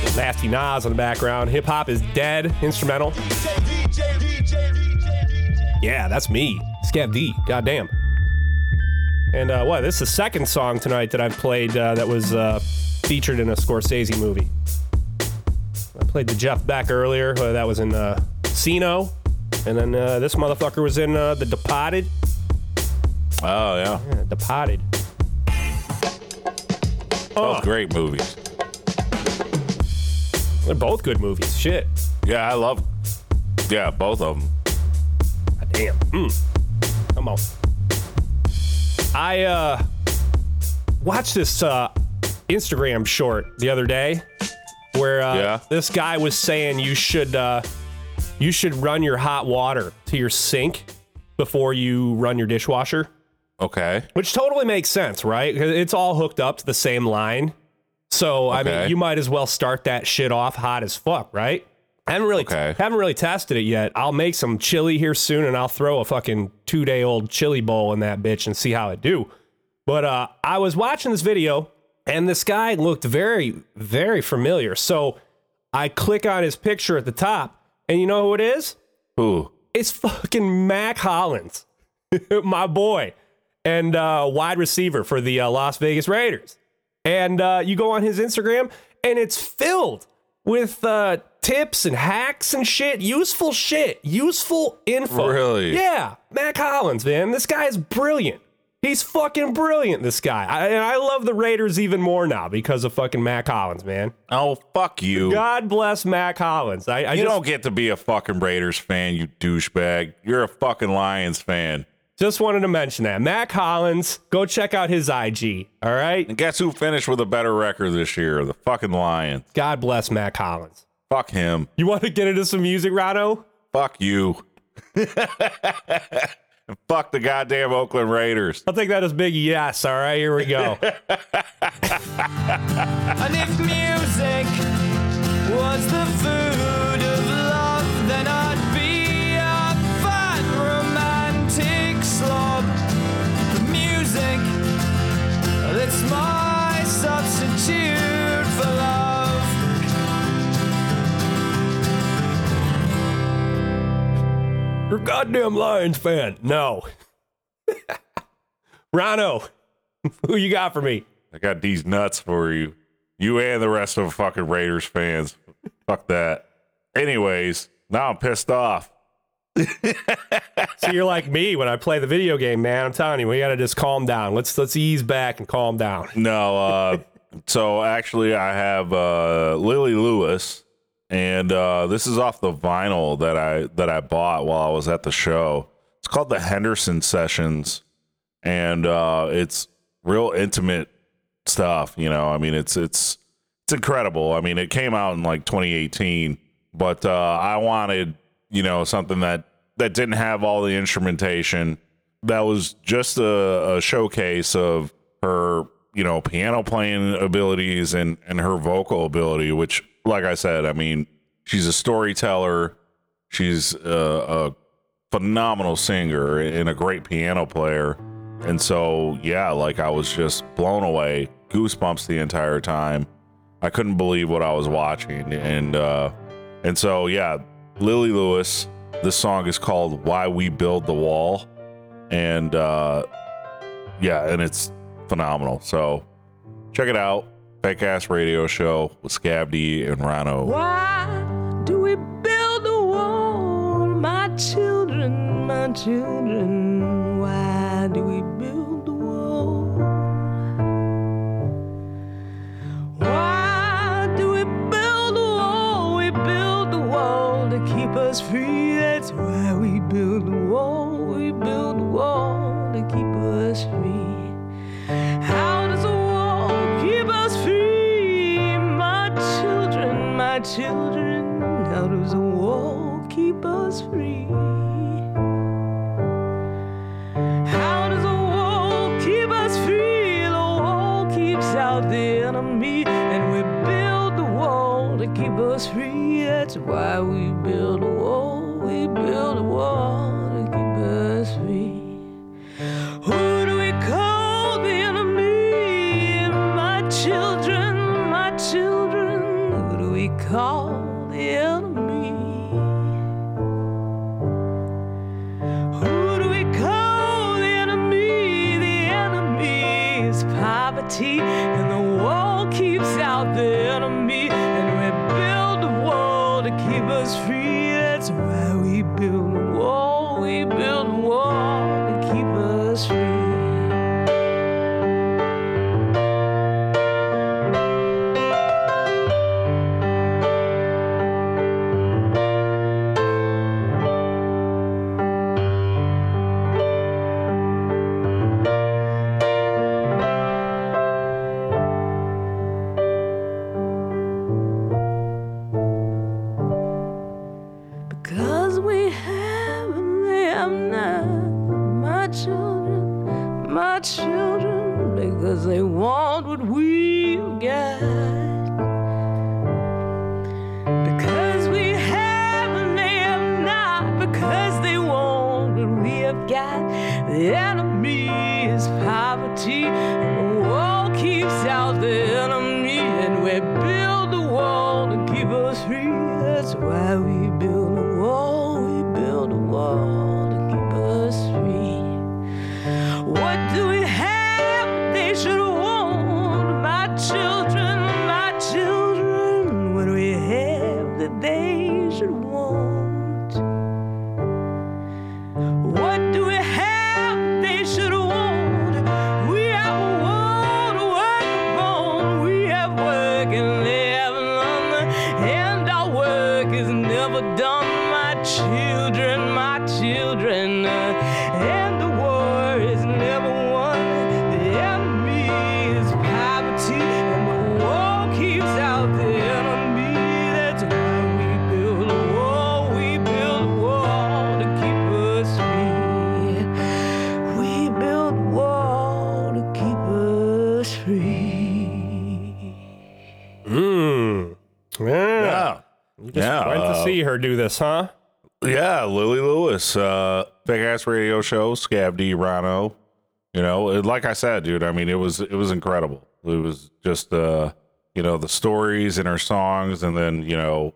There's Nasty Nas in the background. Hip hop is dead. Instrumental. Yeah, that's me. Scab D. Goddamn. And this is the second song tonight that I've played that was featured in a Scorsese movie. I played the Jeff Beck earlier. That was in Casino. And then this motherfucker was in The Departed. Oh, yeah. Departed. Both great movies. They're both good movies. Shit. Yeah, I love them. Yeah, both of them. God damn. Come on. I watched this Instagram short the other day where this guy was saying you should run your hot water to your sink before you run your dishwasher. Okay. Which totally makes sense, right? It's all hooked up to the same line. So, okay. I mean, you might as well start that shit off hot as fuck, right? I haven't really tested it yet. I'll make some chili here soon and I'll throw a fucking 2-day-old chili bowl in that bitch and see how it do. But I was watching this video and this guy looked very, very familiar. So I click on his picture at the top, and you know who it is? Who? It's fucking Mack Hollins, my boy, and wide receiver for the Las Vegas Raiders. And you go on his Instagram, and it's filled with tips and hacks and shit, useful shit, useful info. Really? Yeah, Mack Hollins, man. This guy is brilliant. He's fucking brilliant, this guy. I love the Raiders even more now because of fucking Mack Hollins, man. Oh, fuck you. God bless Mack Hollins. You don't get to be a fucking Raiders fan, you douchebag. You're a fucking Lions fan. Just wanted to mention that. Mack Hollins, go check out his IG, all right? And guess who finished with a better record this year? The fucking Lions. God bless Mack Hollins. Fuck him. You want to get into some music, Rano? Fuck you. And fuck the goddamn Oakland Raiders. I'll take that as big yes. All right, here we go. And if music was the food of love, then I'd be a fat romantic slob. The music, it's my substitute for love. You're a goddamn Lions fan. No. Rano, who you got for me? I got these nuts for you. You and the rest of the fucking Raiders fans. Fuck that. Anyways, now I'm pissed off. So you're like me when I play the video game, man. I'm telling you, we gotta just calm down. Let's ease back and calm down. No, so actually I have Lillie Lewis, and this is off the vinyl that I bought while I was at the show. It's called the Henderson Sessions, and it's real intimate stuff, you know. I mean, it's incredible. I mean, it came out in like 2018, but I wanted, you know, something that didn't have all the instrumentation. That was just a showcase of her, you know, piano playing abilities and her vocal ability, which, like I said, I mean, she's a storyteller. She's a phenomenal singer and a great piano player. And so, yeah, like, I was just blown away, goosebumps the entire time. I couldn't believe what I was watching. And so, yeah, Lillie Lewis, this song is called Why We Build the Wall. And, yeah, and it's phenomenal. So check it out. Fake Ass Radio Show with Scab D and Rano. Why do we build the wall, my children, my children? Why do we build the wall? Why do we build the wall? We build the wall to keep us free. That's why we build the wall. We build the wall to keep us free. How does the wall keep us free? My children, my children, how does the wall keep us free? How does the wall keep us free? The wall keeps out the enemy, and we build the wall to keep us free. That's why we build a wall, we build a wall to keep us free. Who do we call the enemy? My children, my children, who do we call the enemy? And the wall keeps out the enemy, and we build a wall to keep us free. That's why we build a wall. We build a wall to keep us free. Do this, huh? Yeah, Lillie Lewis, Big Ass Radio Show, Scab D, Rano. You know, like I said, dude, I mean, it was incredible. It was just you know, the stories in her songs, and then, you know,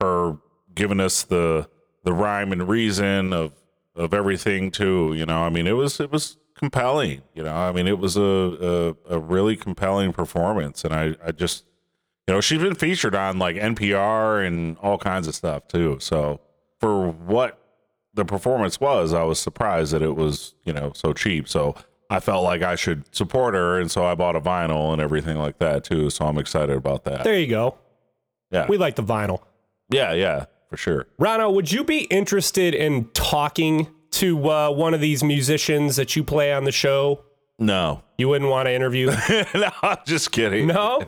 her giving us the rhyme and reason of everything too. You know, I mean, it was compelling. You know, I mean, it was a really compelling performance, and I just, you know, she's been featured on like NPR and all kinds of stuff too. So for what the performance was, I was surprised that it was, you know, so cheap. So I felt like I should support her. And so I bought a vinyl and everything like that too. So I'm excited about that. There you go. Yeah. We like the vinyl. Yeah. Yeah, for sure. Rano, would you be interested in talking to one of these musicians that you play on the show? No. You wouldn't want to interview? No, I'm just kidding. No?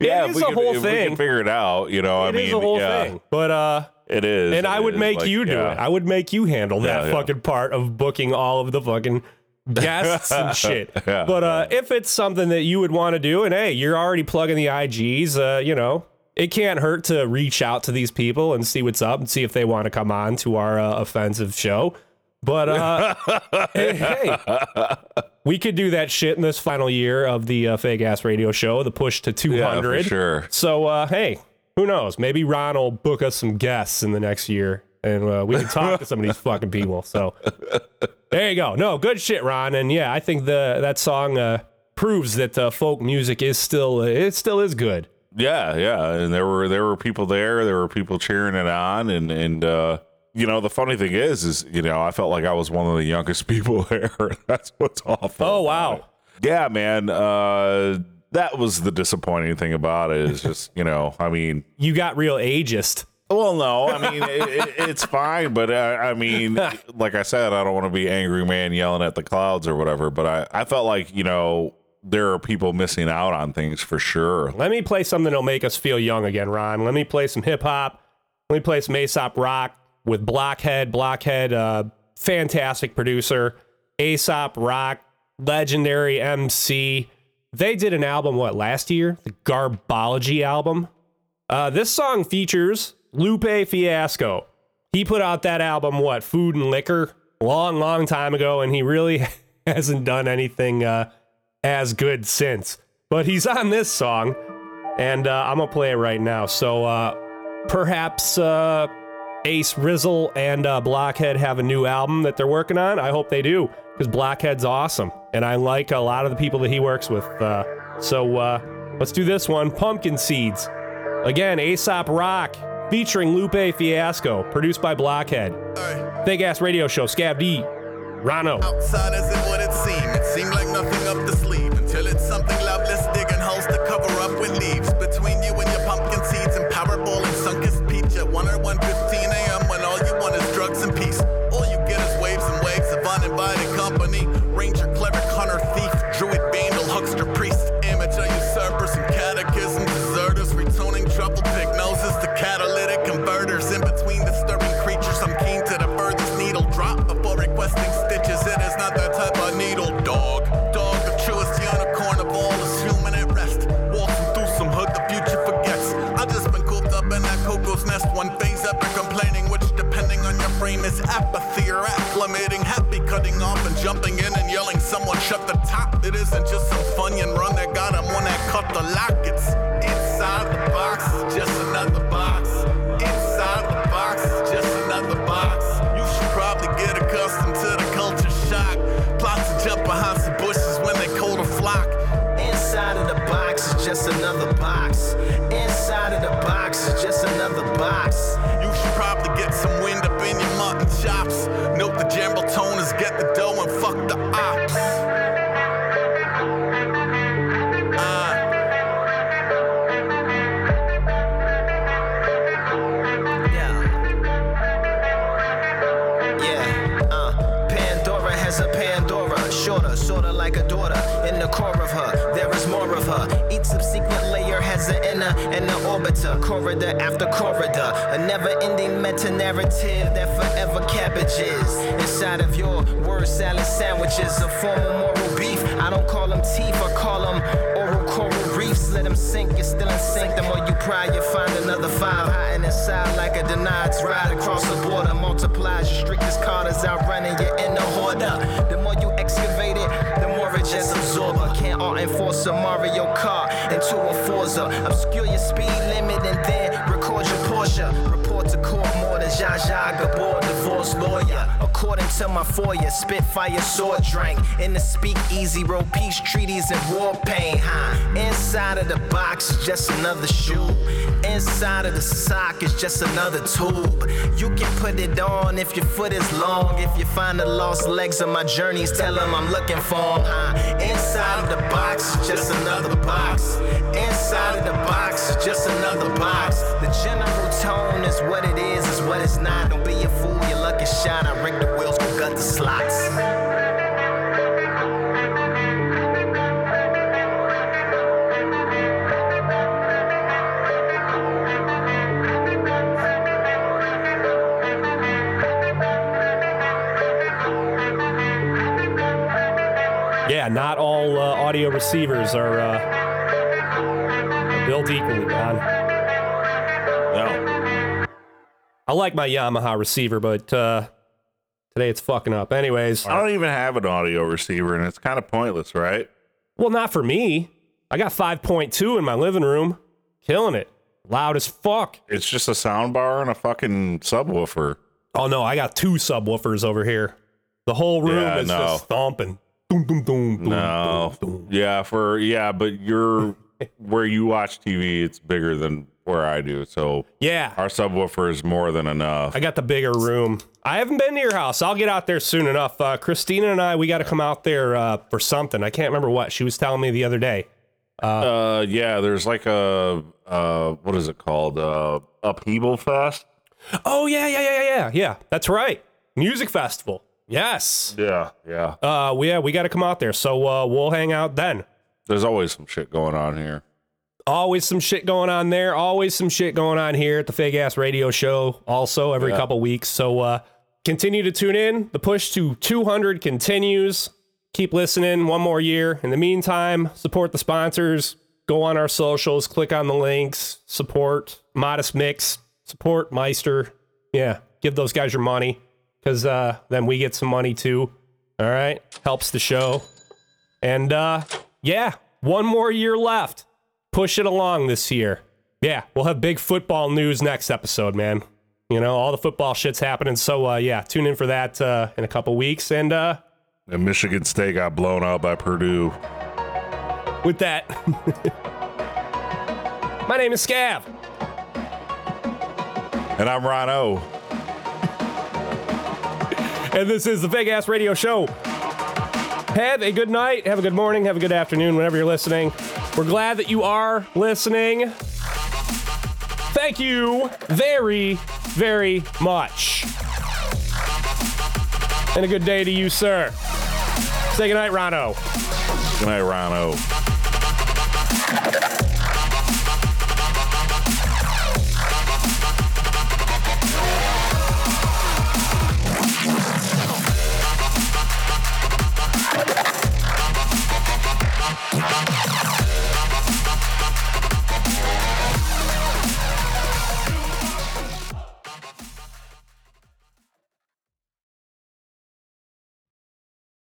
Yeah, it's a whole thing. We can figure it out, you know. It is a whole thing. But, it is. And I would make you do it. I would make you handle that fucking part of booking all of the fucking guests and shit. Yeah, but if it's something that you would want to do, and hey, you're already plugging the IGs, you know, it can't hurt to reach out to these people and see what's up and see if they want to come on to our offensive show. But hey, we could do that shit in this final year of the Fake Ass Radio Show, the push to 200. Yeah, for sure. So, hey, who knows? Maybe Ron will book us some guests in the next year, and we can talk to some of these fucking people. So there you go. No, good shit, Ron. And yeah, I think that song proves that folk music is still good. Yeah, yeah. And there were people there. There were people cheering it on, and. You know, the funny thing is, you know, I felt like I was one of the youngest people there. That's what's awful. Oh, wow. Man. Yeah, man. That was the disappointing thing about it is just, you know, I mean. You got real ageist. Well, no, I mean, it's fine. But I mean, like I said, I don't want to be angry man yelling at the clouds or whatever. But I felt like, you know, there are people missing out on things for sure. Let me play something that'll make us feel young again, Ron. Let me play some hip hop. Let me play some Aesop Rock. With Blockhead, fantastic producer, Aesop Rock, legendary MC. They did an album, last year? The Garbology album. This song features Lupe Fiasco. He put out that album, Food and Liquor, long, long time ago, and he really hasn't done anything as good since. But he's on this song, and I'm going to play it right now. So perhaps... Ace Rizzle and Blockhead have a new album that they're working on. I hope they do, because Blockhead's awesome, and I like a lot of the people that he works with. So let's do this one, Pumpkin Seeds. Again, Aesop Rock, featuring Lupe Fiasco, produced by Blockhead. Big Ass Radio Show, Scab D, Rano. Outside as it wouldn't seem, it seemed like nothing up the sleeve, until it's something loveless, digging holes to cover up with leaves, between you and your pumpkin seeds, and Powerball and sunken speech at 1 or 1:15 a.m. when all you want is drugs and peace. All you get is waves and waves of uninvited company. Ranger, cleric, hunter, thief, druid, vandal, huckster, priest, amateur usurpers and catechism deserters, retuning trouble pick noses to catalytic converters. In between disturbing creatures, I'm keen to the furthest needle drop before requesting stitches. It is not that type of needle, dog. Dog, the truest unicorn of all is human at rest. Walking through some hood, the future forgets. I just been cooped up in that cuckoo's nest. One phase epic complaining, which depending on your frame is apathy or acclimating. Happy cutting off and jumping in and yelling, someone shut the top. It isn't just some Funyun run that got him on that cut the lock. It's inside the box, it's just another box. Inside the box, it's just another box. You should probably get accustomed to the culture shock. Plots to jump behind some bushes when they call the flock. Inside of the box is just another box. Inside of the box is just another box. You should probably get some wind up in your mutton chops. Note the jumble tone is get the dough and fuck the ops. Pandora has a Pandora, shorter, sorta like a daughter. In the core of her, there is more of her. Each subsequent layer has an inner and an orbiter. Corridor after corridor, a never-ending meta-narrative that forever cabbages. Inside of your word salad sandwiches, a formal moral beef. I don't call them teeth, I call them oral coral reefs. Let them sink, you're still in sync. The more you pry, you find another file. Hiding inside like a denied ride across the border. Multiplies your strictest corners out running, you're in the hoarder. The more you excavate it, the more it just absorbs. Can't art enforce a Mario Kart into a Forza. Obscure your speed limit and then record your Porsche. Report to court more than Zsa Zsa Gabor, divorce lawyer. According to my foyer, spitfire sword drank in the speakeasy, wrote peace treaties and war paint. Inside of the box is just another shoe. Inside of the sock is just another tube. You can put it on if your foot is long. If you find the lost legs of my journeys, tell them I'm looking for them. Inside of the box is just another box. Inside of the box is just another box. The general tone is what it is what it's not. Don't be a fool, your luck is shot. I rigged the wheels, go gut the slots. Yeah, not all audio receivers are built equally, Don. No. I like my Yamaha receiver, but today it's fucking up. Anyways. I don't even have an audio receiver, and it's kind of pointless, right? Well, not for me. I got 5.2 in my living room. Killing it. Loud as fuck. It's just a sound bar and a fucking subwoofer. Oh, no, I got two subwoofers over here. The whole room is just thumping. Doom, doom, doom, doom, no. Doom, doom. But you're where you watch TV, it's bigger than where I do. So yeah, our subwoofer is more than enough. I got the bigger room. I haven't been to your house. I'll get out there soon enough. Christina and I, we got to come out there for something. I can't remember what she was telling me the other day. There's like a what is it called? Upheaval Fest. Oh yeah. That's right. Music festival. Yes. Yeah. We got to come out there. So we'll hang out then. There's always some shit going on here. Always some shit going on there. Always some shit going on here at the Fake Ass Radio Show. Also every couple weeks. So continue to tune in. The push to 200 continues. Keep listening one more year. In the meantime, support the sponsors. Go on our socials. Click on the links. Support Modest Mix. Support Meister. Yeah. Give those guys your money. Because then we get some money, too. All right. Helps the show. And, one more year left. Push it along this year. Yeah, we'll have big football news next episode, man. You know, all the football shit's happening. So, tune in for that in a couple weeks. And Michigan State got blown out by Purdue. With that, my name is Scav. And I'm Rano. And this is the Fake Ass Radio Show. Have a good night. Have a good morning. Have a good afternoon whenever you're listening. We're glad that you are listening. Thank you very, very much. And a good day to you, sir. Say goodnight, Rano. Goodnight, Rano.